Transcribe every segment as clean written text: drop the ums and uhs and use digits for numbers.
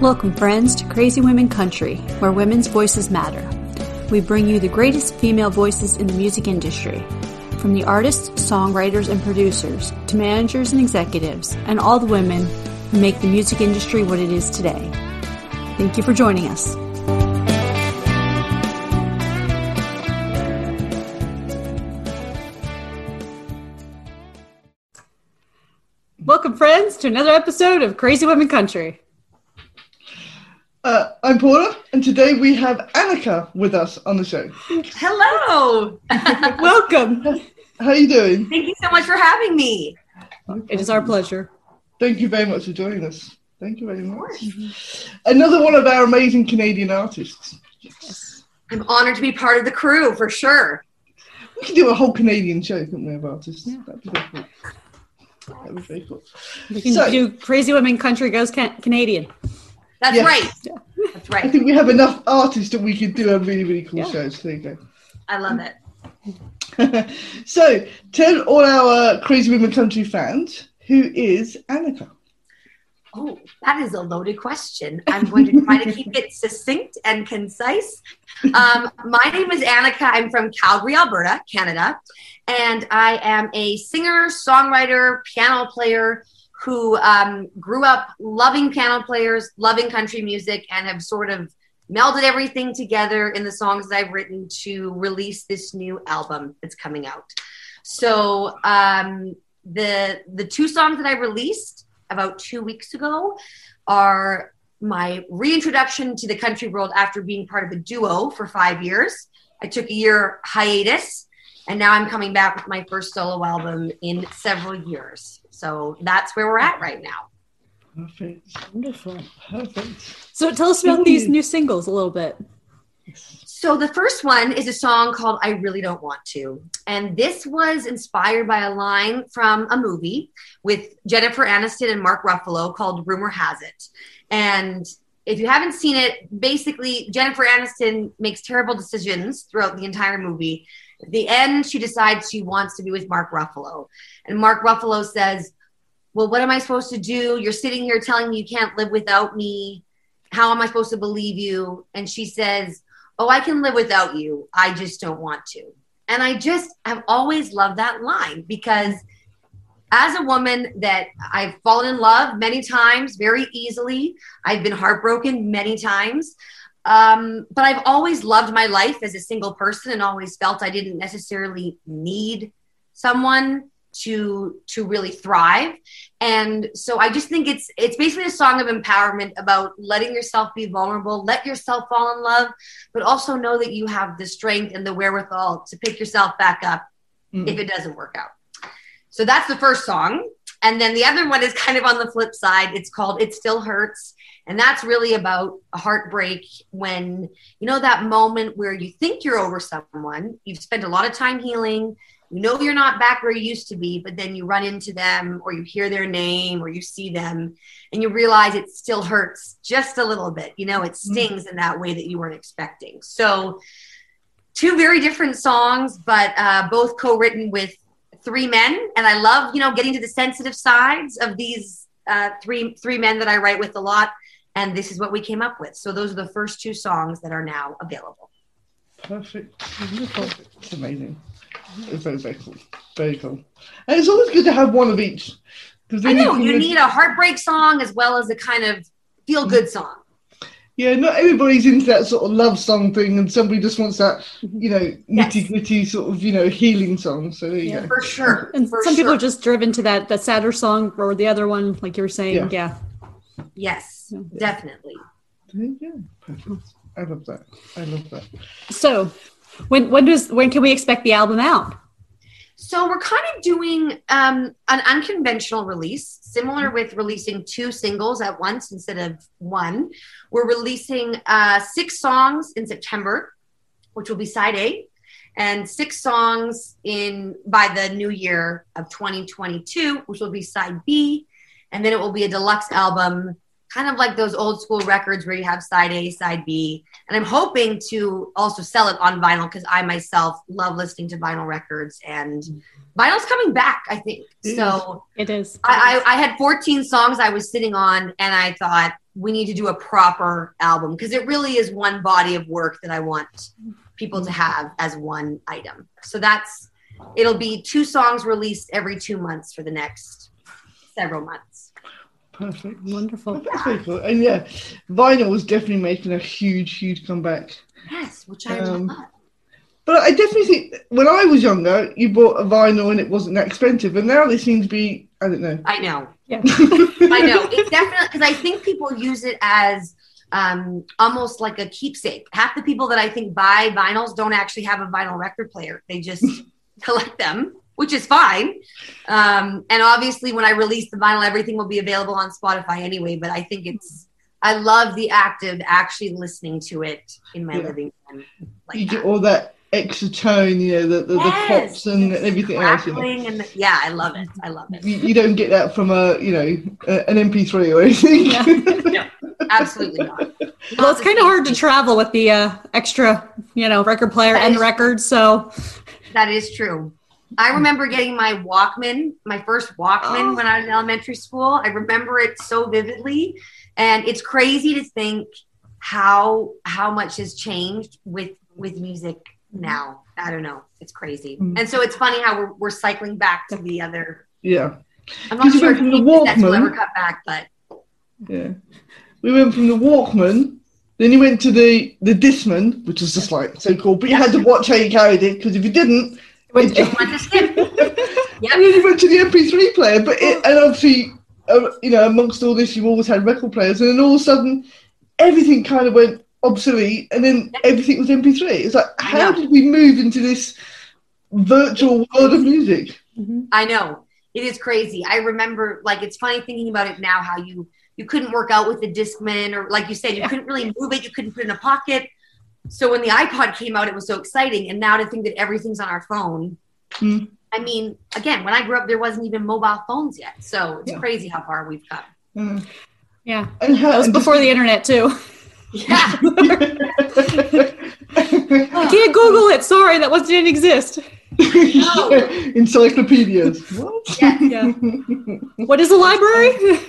Welcome, friends, to Crazy Women Country, where women's voices matter. We bring you the greatest female voices in the music industry, from the artists, songwriters, and producers, to managers and executives, and all the women who make the music industry what it is today. Thank you for joining us. Welcome, friends, to another episode of Crazy Women Country. I'm Paula, and today we have Annika with us on the show. Hello! Welcome! How are you doing? Thank you so much for having me. It is our pleasure. Thank you very much for joining us. Thank you very much. Another one of our amazing Canadian artists. Yes. I'm honored to be part of the crew, for sure. We could do a whole Canadian show, couldn't we, of artists? Yeah. That'd be very cool. We can do Crazy Women Country Goes Canadian. That's right. Yeah. That's right. I think we have enough artists that we could do a really, really cool show. So there you go. I love it. So tell all our Crazy Women Country fans, who is Annika? Oh, that is a loaded question. I'm going to try to keep it succinct and concise. My name is Annika. I'm from Calgary, Alberta, Canada. And I am a singer, songwriter, piano player, who grew up loving piano players, loving country music, and have sort of melded everything together in the songs that I've written to release this new album that's coming out. So the two songs that I released about 2 weeks ago are my reintroduction to the country world after being part of a duo for 5 years. I took a year hiatus, and now I'm coming back with my first solo album in several years. So that's where we're at right now. Perfect. Wonderful. Perfect. So tell us about these new singles a little bit. So the first one is a song called I Really Don't Want To. And this was inspired by a line from a movie with Jennifer Aniston and Mark Ruffalo called Rumor Has It. And if you haven't seen it, basically Jennifer Aniston makes terrible decisions throughout the entire movie. At the end, she decides she wants to be with Mark Ruffalo. And Mark Ruffalo says, well, what am I supposed to do? You're sitting here telling me you can't live without me. How am I supposed to believe you? And she says, oh, I can live without you. I just don't want to. And I've always loved that line because as a woman that I've fallen in love many times, very easily, I've been heartbroken many times. But I've always loved my life as a single person and always felt I didn't necessarily need someone to really thrive. And so I just think it's basically a song of empowerment about letting yourself be vulnerable, let yourself fall in love, but also know that you have the strength and the wherewithal to pick yourself back up if it doesn't work out. So that's the first song. And then the other one is kind of on the flip side. It's called It Still Hurts. And that's really about a heartbreak when, you know, that moment where you think you're over someone, you've spent a lot of time healing, you know you're not back where you used to be, but then you run into them or you hear their name or you see them and you realize it still hurts just a little bit. You know, it stings in that way that you weren't expecting. So two very different songs, but both co-written with three men. And I love, you know, getting to the sensitive sides of these three men that I write with a lot. And this is what we came up with. So those are the first two songs that are now available. Perfect. It's amazing. It's very, very cool. Very cool. And it's always good to have one of each. I know. You need a heartbreak song as well as a kind of feel-good song. Yeah, not everybody's into that sort of love song thing, and somebody just wants that, you know, nitty-gritty sort of, you know, healing song. So there you go. For sure. And for some people are just driven to that sadder song or the other one, like you were saying. Yeah. Yes, definitely. Yeah, perfect. I love that. So, when can we expect the album out? So we're kind of doing an unconventional release, similar with releasing two singles at once instead of one. We're releasing 6 songs in September, which will be side A, and 6 songs by the new year of 2022, which will be side B. And then it will be a deluxe album, kind of like those old school records where you have side A, side B. And I'm hoping to also sell it on vinyl because I myself love listening to vinyl records. And vinyl's coming back, I think. So it is. I had 14 songs I was sitting on, and I thought, we need to do a proper album, because it really is one body of work that I want people to have as one item. So that's, it'll be 2 songs released every 2 months for the next several months. Perfect. Wonderful. Yeah. That's very cool. And yeah, vinyl is definitely making a huge, huge comeback. Yes, which I love. But I definitely think when I was younger, you bought a vinyl and it wasn't that expensive. And now they seem to be, I don't know. I know. Yeah. I know. It's definitely, because I think people use it as almost like a keepsake. Half the people that I think buy vinyls don't actually have a vinyl record player. They just collect them, which is fine. And obviously when I release the vinyl, everything will be available on Spotify anyway. But I think it's, I love the act of actually listening to it in my living room. Like you get all that extra tone, you know, the pops and everything else. You know. I love it. You don't get that from an MP3 or anything. Yeah. No, absolutely not. Well, it's kind of hard to travel with the extra, record player and records. So that is true. I remember getting my first Walkman when I was in elementary school. I remember it so vividly, and it's crazy to think how much has changed with music now. I don't know. It's crazy. Mm-hmm. And so it's funny how we're cycling back to the other. Yeah. I'm not sure if that's will ever cut back, but. Yeah. We went from the Walkman, then you went to the Discman, which was just like so cool, but you had to watch how you carried it, because if you didn't, and then you went to the MP3 player, and obviously, amongst all this, you always had record players, and then all of a sudden, everything kind of went obsolete, and then everything was MP3. It's like, how did we move into this virtual world of music? Mm-hmm. I know. It is crazy. I remember, it's funny thinking about it now, how you couldn't work out with the Discman, or like you said, you couldn't really move it, you couldn't put it in a pocket. So when the iPod came out, it was so exciting. And now to think that everything's on our phone. Mm. I mean, again, when I grew up, there wasn't even mobile phones yet. So it's crazy how far we've come. Mm. Yeah. That was before the internet too. Yeah. I can't Google it. Sorry, that didn't exist. No. Encyclopedias. What? Yeah. Yeah. What is a library?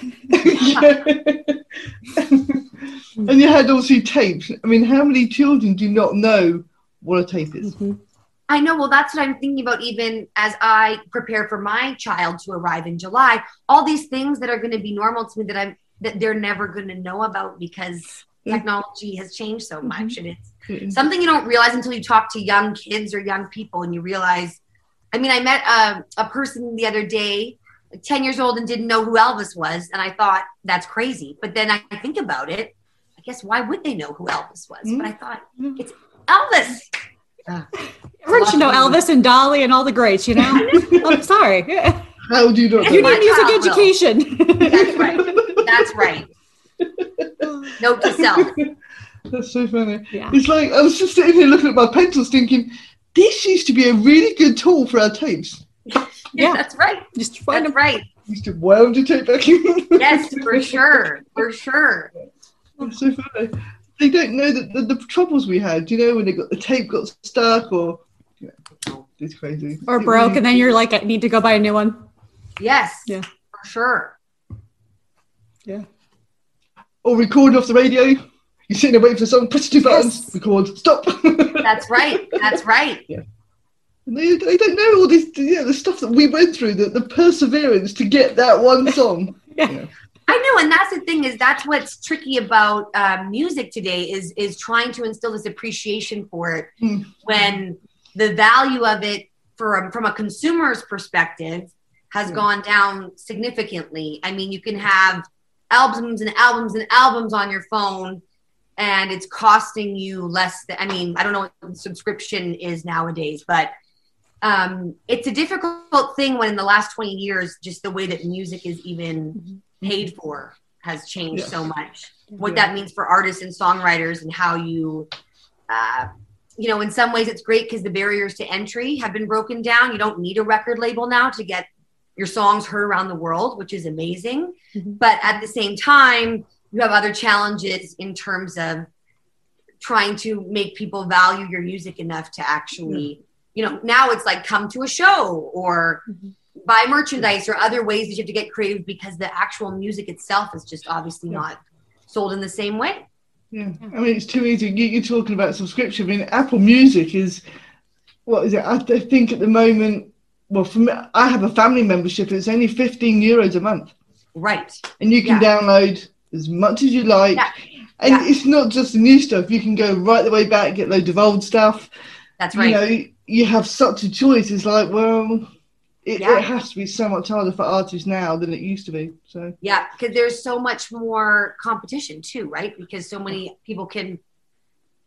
And you had also tapes. I mean, how many children do not know what a tape is? Mm-hmm. I know. Well, that's what I'm thinking about, even as I prepare for my child to arrive in July. All these things that are going to be normal to me that they're never going to know about, because technology has changed so much, and it's something you don't realize until you talk to young kids or young people, and you realize. I mean, I met a person the other day, 10 years old, and didn't know who Elvis was, and I thought, that's crazy. But then I think about it, I guess, why would they know who Elvis was? Mm-hmm. But I thought, it's Elvis. Everyone should know Elvis and Dolly and all the greats, I'm sorry. How do you know? You need music education. That's right. That's right. Note to self. That's so funny. Yeah. It's like, I was just sitting here looking at my pencils thinking, this used to be a really good tool for our tapes. Yeah, that's right. Just find them. Right. Used to weld your tape back in. Yes, for sure. For sure. That's so funny. They don't know that the troubles we had, when the tape got stuck or it's crazy. Or broke, and then you're like, I need to go buy a new one. Yes. Yeah. For sure. Yeah. Or record off the radio. You're sitting there waiting for someone, press 2 buttons, record, stop. That's right. That's right. Yeah. And they don't know all this, the stuff that we went through, the perseverance to get that one song. Yeah. I know, and that's the thing, is that's what's tricky about music today is trying to instill this appreciation for it when the value of it from a consumer's perspective has gone down significantly. I mean, you can have albums and albums and albums on your phone, and it's costing you less than, I mean, I don't know what subscription is nowadays, but it's a difficult thing when in the last 20 years, just the way that music is even paid for has changed so much. What that means for artists and songwriters, and how you, in some ways it's great because the barriers to entry have been broken down. You don't need a record label now to get your songs heard around the world, which is amazing. Mm-hmm. But at the same time, you have other challenges in terms of trying to make people value your music enough to actually, now it's like come to a show or buy merchandise or other ways that you have to get creative, because the actual music itself is just obviously not sold in the same way. Yeah, I mean, it's too easy. You're talking about subscription. I mean, Apple Music is, what is it? I think at the moment, well, for me, I have a family membership, and it's only €15 a month. Right. And you can download as much as you like. Yeah. And it's not just the new stuff. You can go right the way back and get loads of old stuff. That's right. You know, you have such a choice. It's like, well, it has to be so much harder for artists now than it used to be. So yeah, because there's so much more competition too, right? Because so many people can,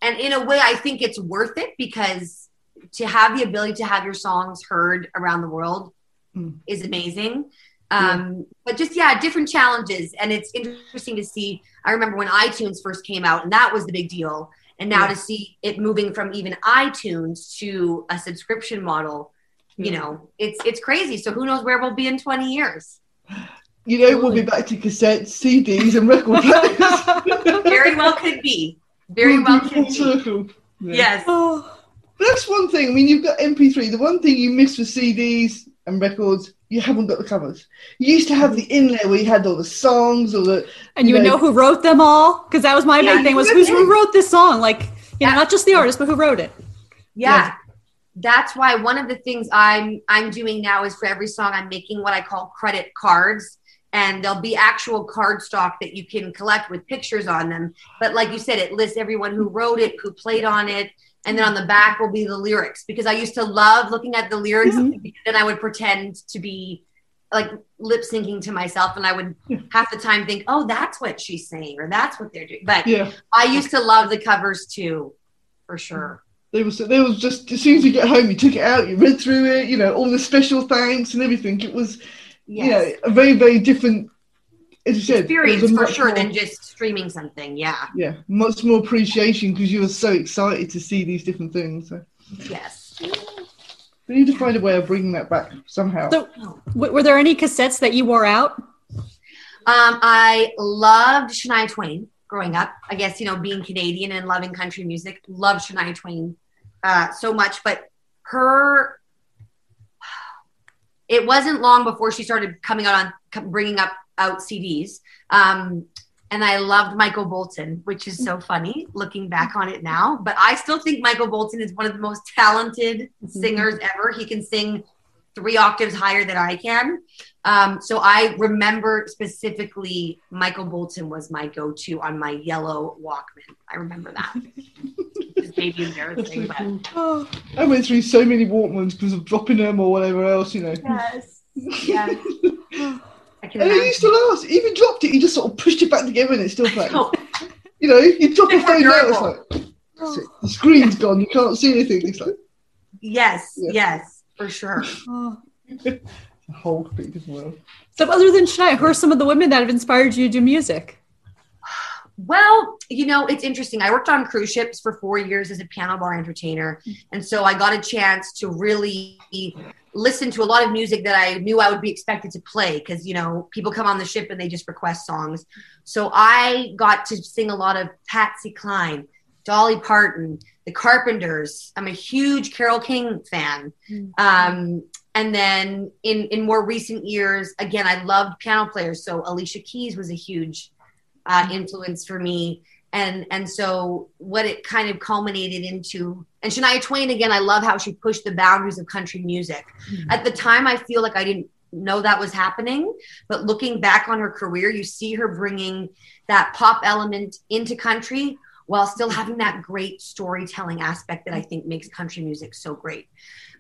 and in a way, I think it's worth it, because to have the ability to have your songs heard around the world is amazing. But just, different challenges. And it's interesting to see. I remember when iTunes first came out, and that was the big deal. And now to see it moving from even iTunes to a subscription model, you know, it's crazy. So who knows where we'll be in 20 years? You know, we'll be back to cassettes, CDs, and record players. Very well could be. Very well could be. Yeah. Yes. Oh, that's one thing. I mean, you've got MP3. The one thing you miss with CDs and records, you haven't got the covers. You used to have the inlay where you had all the songs, or the and you would know who wrote them all, because that was my big thing was who wrote this song, like you know, not just the artist but who wrote it. Yeah, that's why one of the things I'm doing now is for every song I'm making what I call credit cards, and there'll be actual card stock that you can collect with pictures on them. But like you said, it lists everyone who wrote it, who played on it. And then on the back will be the lyrics, because I used to love looking at the lyrics, because then I would pretend to be like lip syncing to myself, and I would half the time think, oh, that's what she's saying, or that's what they're doing. But I used to love the covers too, for sure. They was just, as soon as you get home, you took it out, you read through it, you know, all the special thanks and everything. It was, a very, very different, as you said, experience for sure than just streaming something. Yeah much more appreciation, because you were so excited to see these different things. So yes, we need to find a way of bringing that back somehow. So were there any cassettes that you wore out? I loved Shania Twain growing up. I guess, you know, being Canadian and loving country music, loved Shania Twain so much. But it wasn't long before she started coming out on bringing up out CDs, and I loved Michael Bolton, which is so funny looking back on it now. But I still think Michael Bolton is one of the most talented singers ever. He can sing 3 octaves higher than I can. So I remember specifically Michael Bolton was my go-to on my yellow Walkman. I remember that. It's maybe embarrassing, but I went through so many Walkmans because of dropping them or whatever else, you know. Yes. And it used to last. Even dropped it, you just sort of pushed it back together and it still played. You know, you drop a phone out, it's like, the screen's gone, you can't see anything. It's like, yes, for sure. The whole thing as well. So other than Shania, who are some of the women that have inspired you to do music? Well, you know, it's interesting. I worked on cruise ships for 4 years as a piano bar entertainer. And so I got a chance to really listen to a lot of music that I knew I would be expected to play, because, you know, people come on the ship and they just request songs. So I got to sing a lot of Patsy Cline, Dolly Parton, The Carpenters. I'm a huge Carole King fan. And then in more recent years, again, I loved piano players. So Alicia Keys was a huge influence for me. And so what it kind of culminated into, and Shania Twain, again, I love how she pushed the boundaries of country music. At the time, I feel like I didn't know that was happening, but looking back on her career, you see her bringing that pop element into country while still having that great storytelling aspect that I think makes country music so great.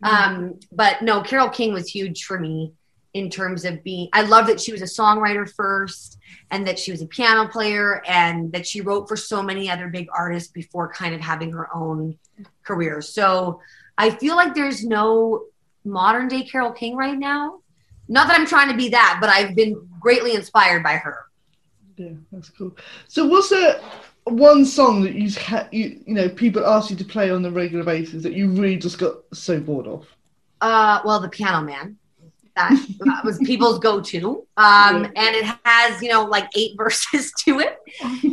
But no, Carole King was huge for me in terms of being, I love that she was a songwriter first, and that she was a piano player, and that she wrote for so many other big artists before kind of having her own career. So I feel like there's no modern day Carole King right now. Not that I'm trying to be that, but I've been greatly inspired by her. Yeah, that's cool. So what's the one song that you know, people ask you to play on a regular basis that you really just got so bored of? Well, The Piano Man. That was people's go-to. And it has, you know, like 8 verses to it.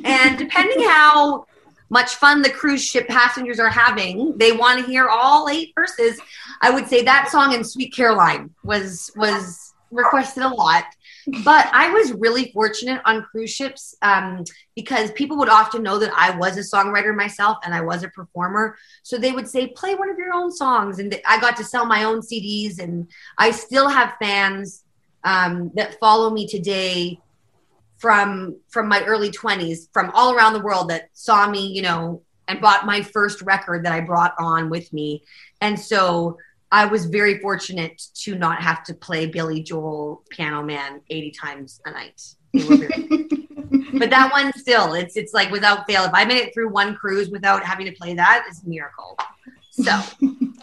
And depending how much fun the cruise ship passengers are having, they want to hear all 8 verses. I would say that song and Sweet Caroline was requested a lot, but I was really fortunate on cruise ships because people would often know that I was a songwriter myself and I was a performer. So they would say, play one of your own songs. And I got to sell my own CDs, and I still have fans that follow me today from my early 20s, from all around the world that saw me, you know, and bought my first record that I brought on with me. And so I was very fortunate to not have to play Billy Joel Piano Man 80 times a night. They were very but that one still, it's like without fail. If I made it through one cruise without having to play that, it's a miracle. So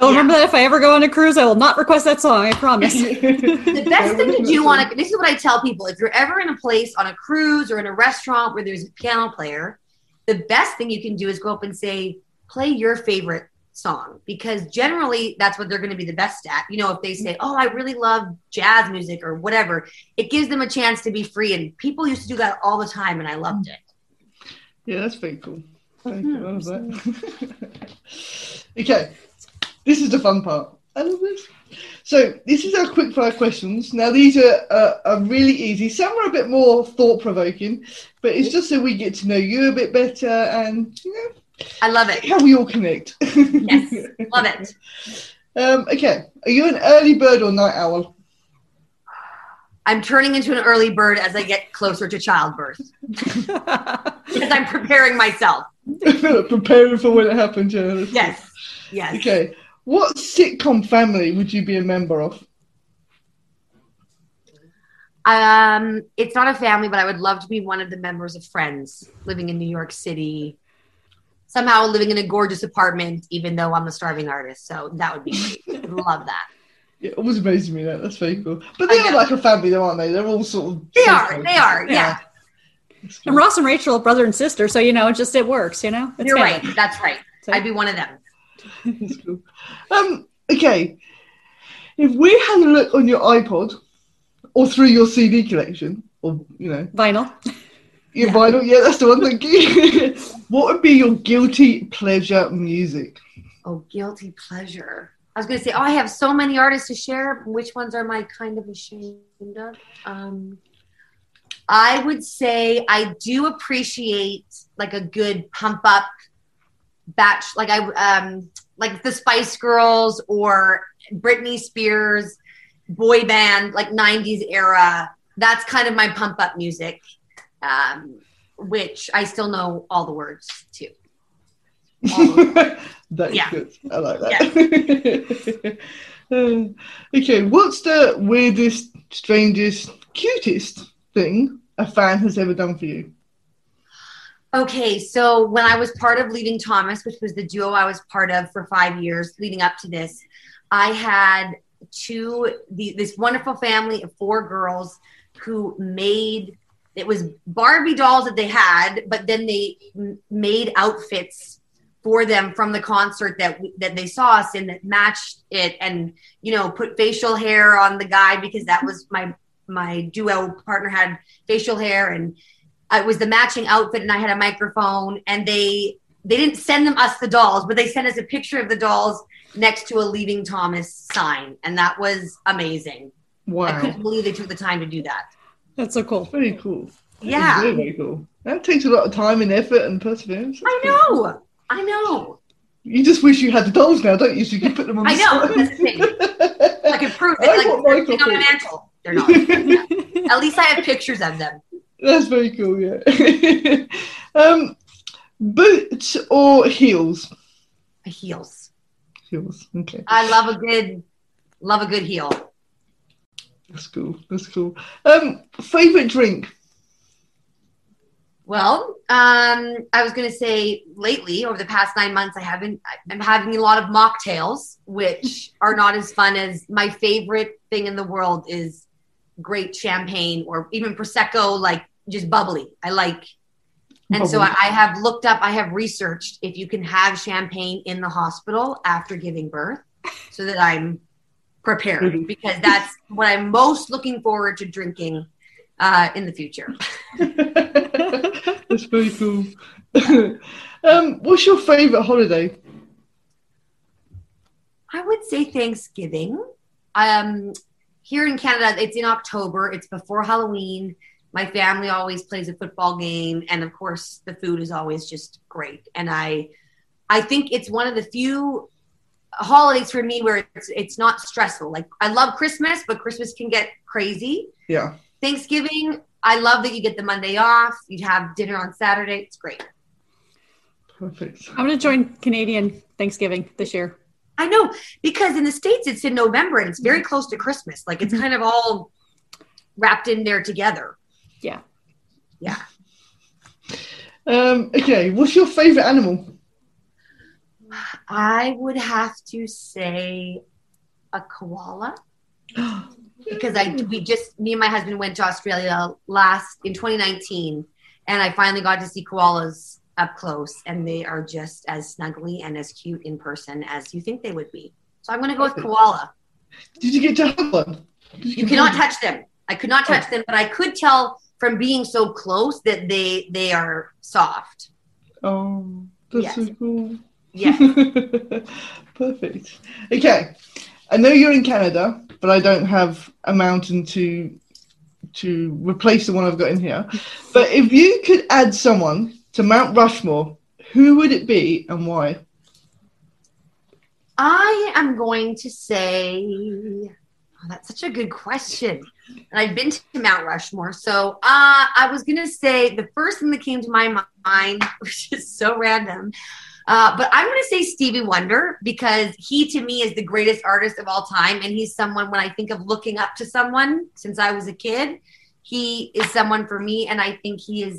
I'll remember that if I ever go on a cruise, I will not request that song. I promise. The best thing to do on a, this is what I tell people. If you're ever in a place on a cruise or in a restaurant where there's a piano player, the best thing you can do is go up and say, play your favorite song, because generally that's what they're going to be the best at. You know, if they say, oh, I really love jazz music or whatever, it gives them a chance to be free. And people used to do that all the time, and I loved it. Yeah, that's pretty cool. Thank you. I love that. Okay, this is the fun part. I love this. So this is our quick fire questions. Now these are really easy. Some are a bit more thought provoking, but it's just so we get to know you a bit better, and you know, I love it. How we all connect. Yes, love it. Okay, are you an early bird or night owl? I'm turning into an early bird as I get closer to childbirth. Because I'm preparing myself. Preparing for when it happens, yeah. Yes, yes. Okay, what sitcom family would you be a member of? It's not a family, but I would love to be one of the members of Friends, living in New York City. Somehow living in a gorgeous apartment, even though I'm a starving artist. So that would be great. Love that. Yeah, it always amazes me that. That's very cool. But they are like a family though, aren't they? They're all sort of... They are, yeah. And Ross and Rachel are brother and sister. So, you know, it works, you know? You're right. That's right. So, I'd be one of them. That's cool. Okay. If we had a look on your iPod or through your CD collection or, you know... Vinyl. Your vinyl? Yeah, that's the one. Thank you. What would be your guilty pleasure music? Oh, guilty pleasure. I was going to say, I have so many artists to share. Which ones are my kind of ashamed of? I would say I do appreciate like a good pump up batch, like the Spice Girls or Britney Spears, boy band, like 90s era. That's kind of my pump up music. Which I still know all the words to. That's good. I like that. Yeah. Okay, what's the weirdest, strangest, cutest thing a fan has ever done for you? Okay, so when I was part of Leaving Thomas, which was the duo I was part of for 5 years leading up to this, I had this wonderful family of 4 girls who made... It was Barbie dolls that they had, but then they made outfits for them from the concert that they saw us in that matched it, and, you know, put facial hair on the guy because that was my duo partner had facial hair, and it was the matching outfit, and I had a microphone, and they didn't send us the dolls, but they sent us a picture of the dolls next to a Leaving Thomas sign, and that was amazing. Wow. I couldn't believe they took the time to do that. That's so cool. Very cool. Yeah. Very, very cool. That takes a lot of time and effort and perseverance. I know. You just wish you had the dolls now, don't you? So you can put them on the side. I know. That's the thing. I can prove it. Like they're on a mantle. They're not. Yeah. At least I have pictures of them. That's very cool, yeah. Boots or heels? Heels. Heels, okay. I love a good heel. That's cool. Favorite drink? Well, I was going to say lately, over the past 9 months, I'm having a lot of mocktails, which are not as fun as my favorite thing in the world is great champagne or even Prosecco, like just bubbly. So I have looked up, I have researched if you can have champagne in the hospital after giving birth so that I'm prepared, because that's what I'm most looking forward to drinking in the future. That's very cool. What's your favorite holiday? I would say Thanksgiving. here in Canada, it's in October. It's before Halloween. My family always plays a football game. And of course, the food is always just great. And I think it's one of the few holidays for me where it's not stressful. Like, I love Christmas, but Christmas can get crazy. Yeah. Thanksgiving, I love that you get the Monday off. You'd have dinner on Saturday. It's great. Perfect. I'm going to join Canadian Thanksgiving this year. I know, because in the States, it's in November and it's very close to Christmas. Like, it's kind of all wrapped in there together. Yeah. Yeah. Okay. What's your favorite animal? I would have to say a koala. Because me and my husband went to Australia in 2019, and I finally got to see koalas up close, and they are just as snuggly and as cute in person as you think they would be. So I'm going to go with koala. Did you get to hug one? You cannot touch them. I could not touch them, but I could tell from being so close that they are soft. Oh, that's so cool. Yeah. Perfect. Okay. I know you're in Canada, but I don't have a mountain to replace the one I've got in here. But if you could add someone to Mount Rushmore, who would it be and why? I am going to say, that's such a good question. And I've been to Mount Rushmore. So I was going to say the first thing that came to my mind, which is so random, but I'm going to say Stevie Wonder, because he, to me, is the greatest artist of all time. And he's someone, when I think of looking up to someone since I was a kid, he is someone for me. And I think he is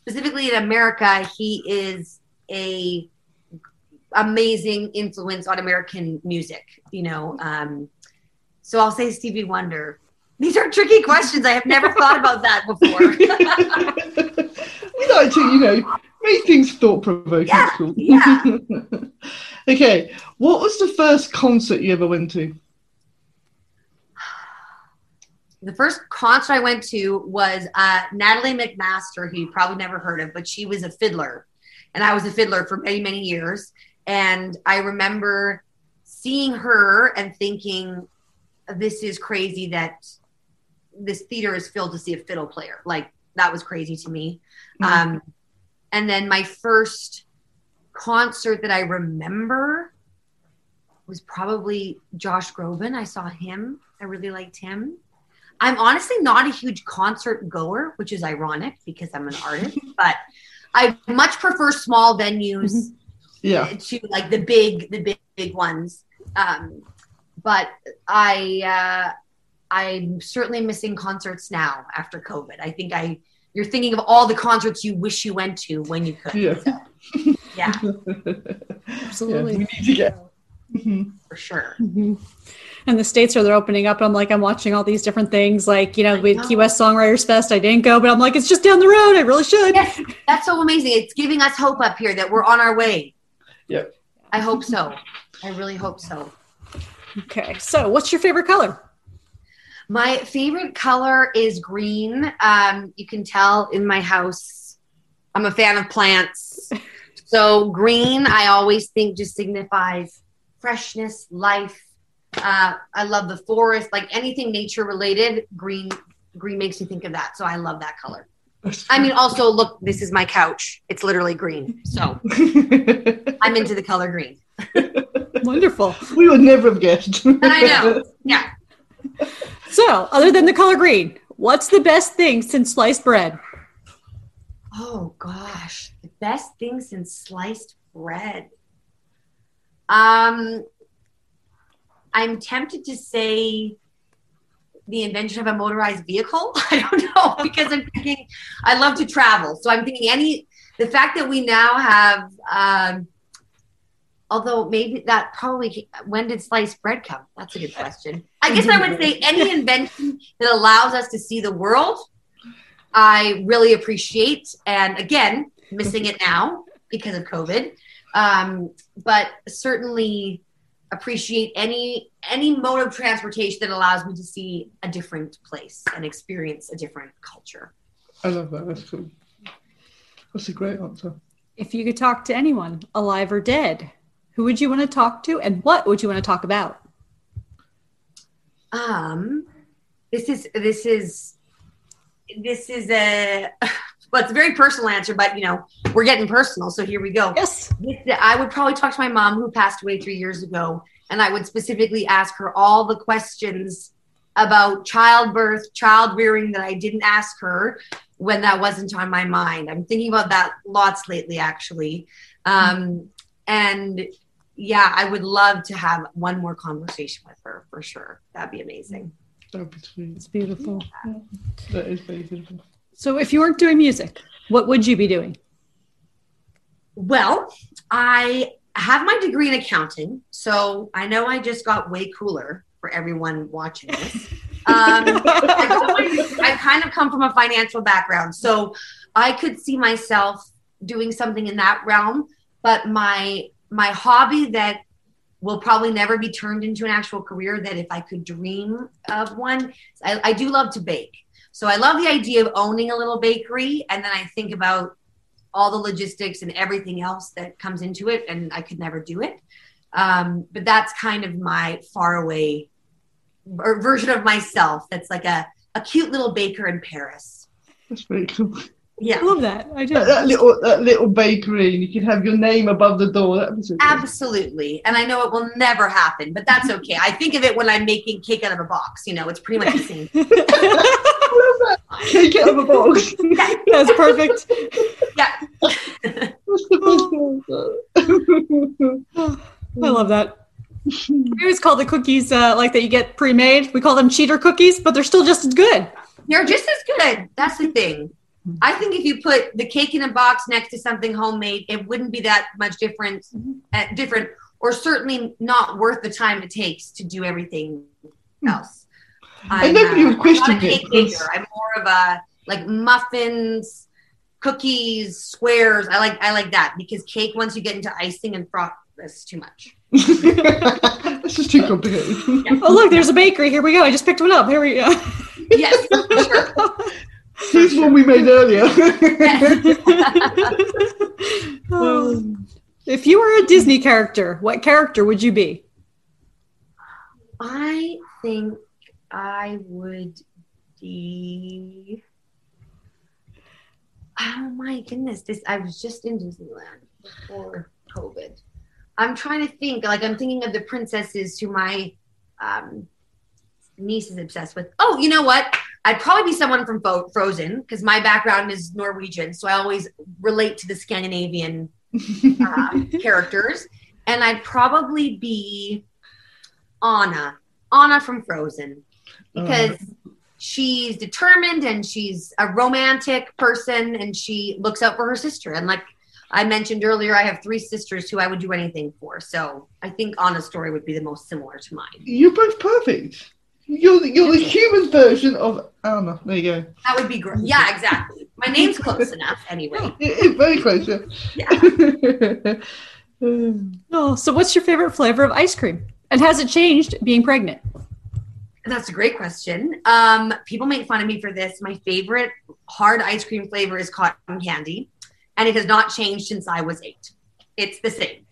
specifically in America, he is a amazing influence on American music, you know. So I'll say Stevie Wonder. These are tricky questions. I have never thought about that before. We like to, make things thought-provoking. Yeah, cool. Yeah. Okay, what was the first concert you ever went to? The first concert I went to was Natalie McMaster, who you probably never heard of, but she was a fiddler. And I was a fiddler for many, many years. And I remember seeing her and thinking, this is crazy that this theater is filled to see a fiddle player. Like, that was crazy to me. Mm-hmm. And then my first concert that I remember was probably Josh Groban. I saw him. I really liked him. I'm honestly not a huge concert goer, which is ironic because I'm an artist, but I much prefer small venues to like the big ones. But I'm certainly missing concerts now after COVID. I think you're thinking of all the concerts you wish you went to when you could. Yeah. So, yeah. Absolutely. Yeah, we need to get. Mm-hmm. For sure. Mm-hmm. And the States they're opening up. I'm like, I'm watching all these different things. Like, we had Key West Songwriters Fest. I didn't go, but I'm like, it's just down the road. I really should. Yes. That's so amazing. It's giving us hope up here that we're on our way. Yep. I hope so. I really hope so. Okay. So what's your favorite color? My favorite color is green. You can tell in my house, I'm a fan of plants. So green, I always think just signifies freshness, life. I love the forest, like anything nature related, green makes me think of that. So I love that color. I mean, also look, this is my couch. It's literally green. So I'm into the color green. Wonderful. We would never have guessed. I know. Yeah. So, other than the color green, what's the best thing since sliced bread? Oh, gosh. The best thing since sliced bread. I'm tempted to say the invention of a motorized vehicle. I don't know, because I'm thinking I love to travel. So I'm thinking the fact that we now have, although maybe that probably, when did sliced bread come? That's a good question. I guess I would say any invention that allows us to see the world, I really appreciate. And again, missing it now because of COVID. But certainly appreciate any mode of transportation that allows me to see a different place and experience a different culture. I love that. That's cool. That's a great answer. If you could talk to anyone, alive or dead, who would you want to talk to and what would you want to talk about? This is a, well, it's a very personal answer, but you know, we're getting personal. So here we go. Yes. I would probably talk to my mom, who passed away 3 years ago. And I would specifically ask her all the questions about childbirth, child rearing that I didn't ask her when that wasn't on my mind. I'm thinking about that lots lately, actually. And yeah, I would love to have one more conversation with her for sure. That'd be amazing. That'd be sweet. It's beautiful. Yeah. That is very beautiful. So if you weren't doing music, what would you be doing? Well, I have my degree in accounting. So I know I just got way cooler for everyone watching this. I kind of come from a financial background. So I could see myself doing something in that realm. But my hobby that will probably never be turned into an actual career, that if I could dream of one, I do love to bake. So I love the idea of owning a little bakery. And then I think about all the logistics and everything else that comes into it. And I could never do it. But that's kind of my faraway version of myself. That's like a cute little baker in Paris. That's very cool. Yeah. I love that. I do. That little bakery, and you could have your name above the door. Absolutely. And I know it will never happen, but that's okay. I think of it when I'm making cake out of a box. You know, it's pretty much the same. I love that. Cake out of a box. Yeah. That's perfect. Yeah. That's the best answer. I love that. We always call the cookies like that you get pre-made. We call them cheater cookies, but they're still just as good. They're just as good. That's the thing. I think if you put the cake in a box next to something homemade, it wouldn't be that much different, or certainly not worth the time it takes to do everything else. I'm not a cake baker. I'm more of a like muffins, cookies, squares. I like that, because cake, once you get into icing and froth, that's too much. This is too complicated. Yeah. Oh look, there's a bakery. Here we go. I just picked one up. Here we go. Yes, for sure. This one we made earlier. If you were a Disney character, what character would you be? I think I would be. Oh my goodness! I was just in Disneyland before COVID. I'm trying to think. Like, I'm thinking of the princesses who my niece is obsessed with. Oh, you know what? I'd probably be someone from Frozen, because my background is Norwegian, so I always relate to the Scandinavian characters. And I'd probably be Anna from Frozen, because she's determined and she's a romantic person and she looks out for her sister. And like I mentioned earlier, I have three sisters who I would do anything for. So I think Anna's story would be the most similar to mine. You're both perfect. You're the human version of Anna. There you go. That would be great. Yeah, exactly. My name's close enough, anyway. It's very close, yeah. Yeah. Oh, so what's your favorite flavor of ice cream? And has it changed being pregnant? That's a great question. People make fun of me for this. My favorite hard ice cream flavor is cotton candy, and it has not changed since I was 8. It's the same.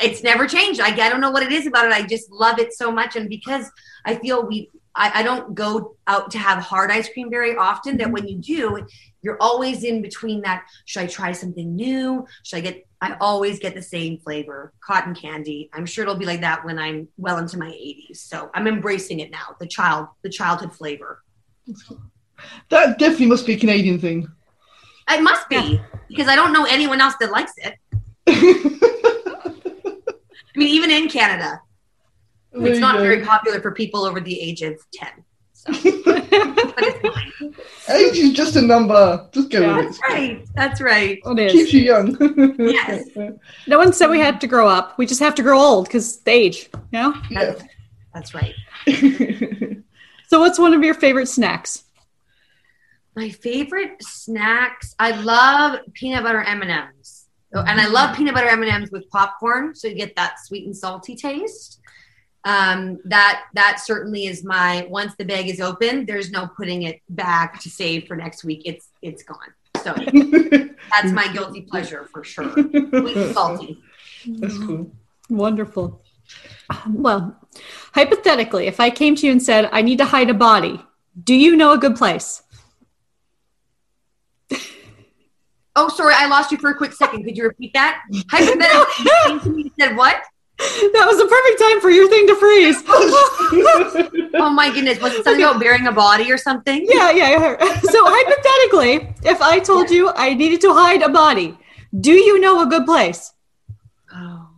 It's never changed. I don't know what it is about it. I just love it so much. And because I feel I don't go out to have hard ice cream very often, that when you do, you're always in between that. Should I try something new? I always get the same flavor, cotton candy. I'm sure it'll be like that when I'm well into my 80s. So I'm embracing it now, the childhood flavor. That definitely must be a Canadian thing. It must be, because I don't know anyone else that likes it. I mean, even in Canada, it's not very popular for people over the age of 10. So. But it's fine. Age is just a number. Just go with it. That's right. That's right. It keeps you young. Yes. No one said we had to grow up. We just have to grow old because the age. You know? That's right. So what's one of your favorite snacks? My favorite snacks? I love peanut butter M&Ms. And I love peanut butter M&Ms with popcorn, so you get that sweet and salty taste. That certainly is my, once the bag is open, there's no putting it back to save for next week. It's gone. So that's my guilty pleasure for sure. Sweet and salty. That's cool. Wonderful. Well, hypothetically, if I came to you and said, I need to hide a body, do you know a good place? Oh, sorry, I lost you for a quick second. Could you repeat that? Hypothetically, you came to me and said what? That was the perfect time for your thing to freeze. Oh my goodness. Was it something about burying a body or something? Yeah. So hypothetically, if I told you I needed to hide a body, do you know a good place? Oh.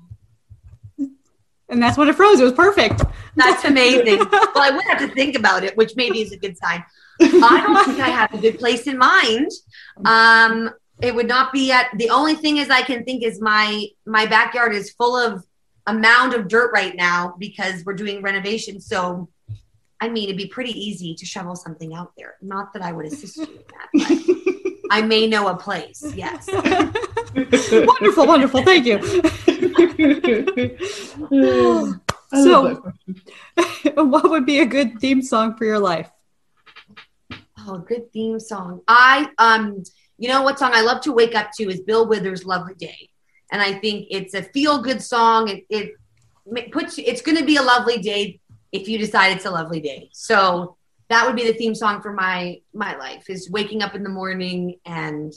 And that's when it froze. It was perfect. That's amazing. Well, I would have to think about it, which maybe is a good sign. I don't think I have a good place in mind. It would not be at, the only thing is I can think is my backyard is full of a mound of dirt right now because we're doing renovations. So, I mean, it'd be pretty easy to shovel something out there. Not that I would assist you in that, but I may know a place. Yes. Wonderful. Thank you. So, what would be a good theme song for your life? Oh, a good theme song. You know what song I love to wake up to is Bill Withers' Lovely Day. And I think it's a feel-good song. It's going to be a lovely day if you decide it's a lovely day. So that would be the theme song for my life, is waking up in the morning and,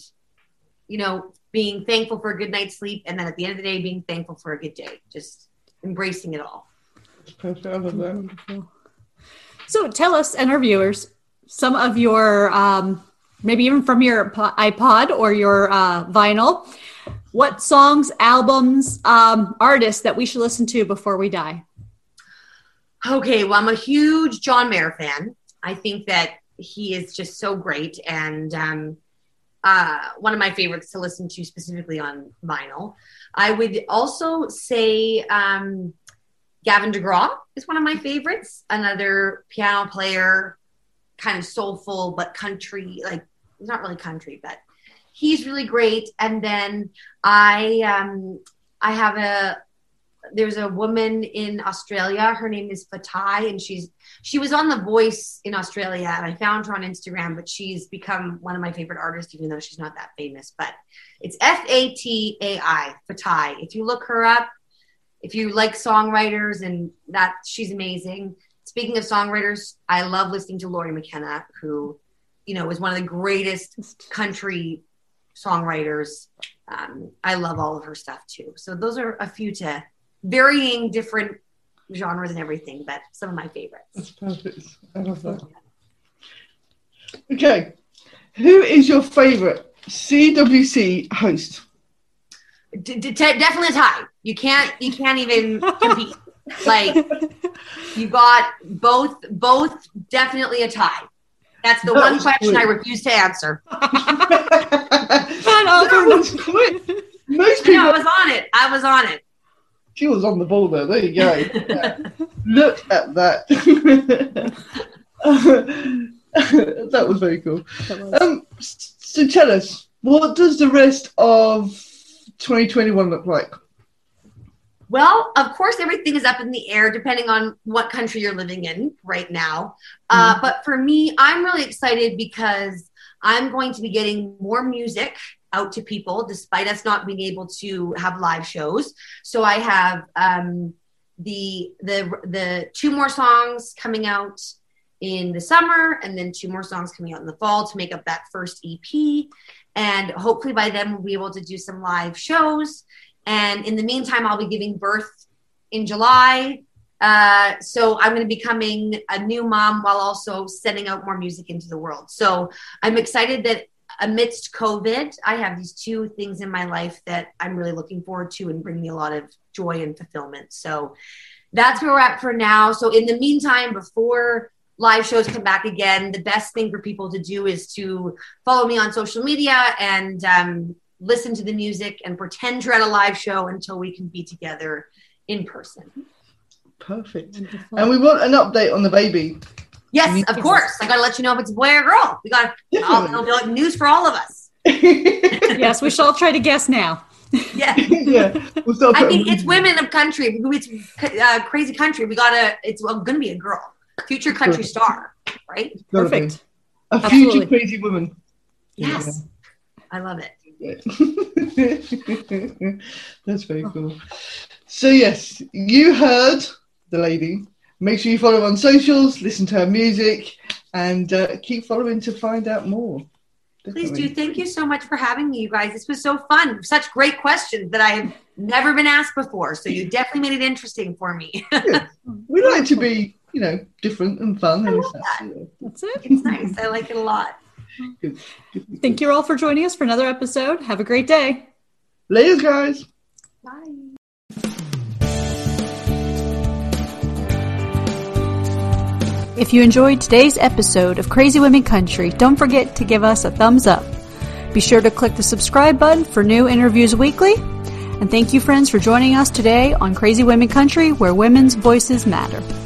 you know, being thankful for a good night's sleep. And then at the end of the day, being thankful for a good day, just embracing it all. So tell us and our viewers some of your, maybe even from your iPod or your vinyl, what songs, albums, artists that we should listen to before we die? Okay, well, I'm a huge John Mayer fan. I think that he is just so great. And one of my favorites to listen to specifically on vinyl. I would also say Gavin DeGraw is one of my favorites. Another piano player, kind of soulful, but country, like not really country, but he's really great. And then there's a woman in Australia. Her name is Fatai, and she was on The Voice in Australia, and I found her on Instagram, but she's become one of my favorite artists, even though she's not that famous, but it's Fatai, Fatai. If you look her up, if you like songwriters and that, she's amazing. Speaking of songwriters, I love listening to Laurie McKenna, who, you know, is one of the greatest country songwriters. I love all of her stuff too. So those are a few to varying different genres and everything, but some of my favorites. That's perfect. I love that. Yeah. Okay. Who is your favorite CWC host? Definitely a tie. You can't even compete. Like, you got both definitely a tie. That's the one question I refuse to answer. That was quick. Most people... I was on it. She was on the ball there. There you go. Yeah. Look at that. That was very cool. So tell us, what does the rest of 2021 look like? Well, of course, everything is up in the air depending on what country you're living in right now. But for me, I'm really excited because I'm going to be getting more music out to people despite us not being able to have live shows. So I have the two more songs coming out in the summer and then two more songs coming out in the fall to make up that first EP. And hopefully by then we'll be able to do some live shows. And in the meantime, I'll be giving birth in July. So I'm going to be becoming a new mom while also sending out more music into the world. So I'm excited that amidst COVID, I have these two things in my life that I'm really looking forward to and bring me a lot of joy and fulfillment. So that's where we're at for now. So in the meantime, before live shows come back again, the best thing for people to do is to follow me on social media and, listen to the music and pretend you're at a live show until we can be together in person. Perfect. Wonderful. And we want an update on the baby. Yes, of course. I got to let you know if it's a boy or girl. We got news for all of us. Yes, we shall try to guess now. Yeah. We'll I think it's women of country. It's crazy country. It's going to be a girl. Future country star, right? Perfect. A future Absolutely. Crazy woman. Yes. Yeah. I love it. That's very cool. So yes, you heard the lady. Make sure you follow her on socials, listen to her music, and keep following to find out more. Definitely. Please do. Thank you so much for having me, you guys. This was so fun. Such great questions that I have never been asked before. So you definitely made it interesting for me. Yeah. We like to be, you know, different and fun. That's it. It's nice. I like it a lot. Good. Thank you all for joining us for another episode. Have a great day. Later, guys. Bye. If you enjoyed today's episode of Crazy Women Country, don't forget to give us a thumbs up. Be sure to click the subscribe button for new interviews weekly. And thank you, friends, for joining us today on Crazy Women Country, where women's voices matter.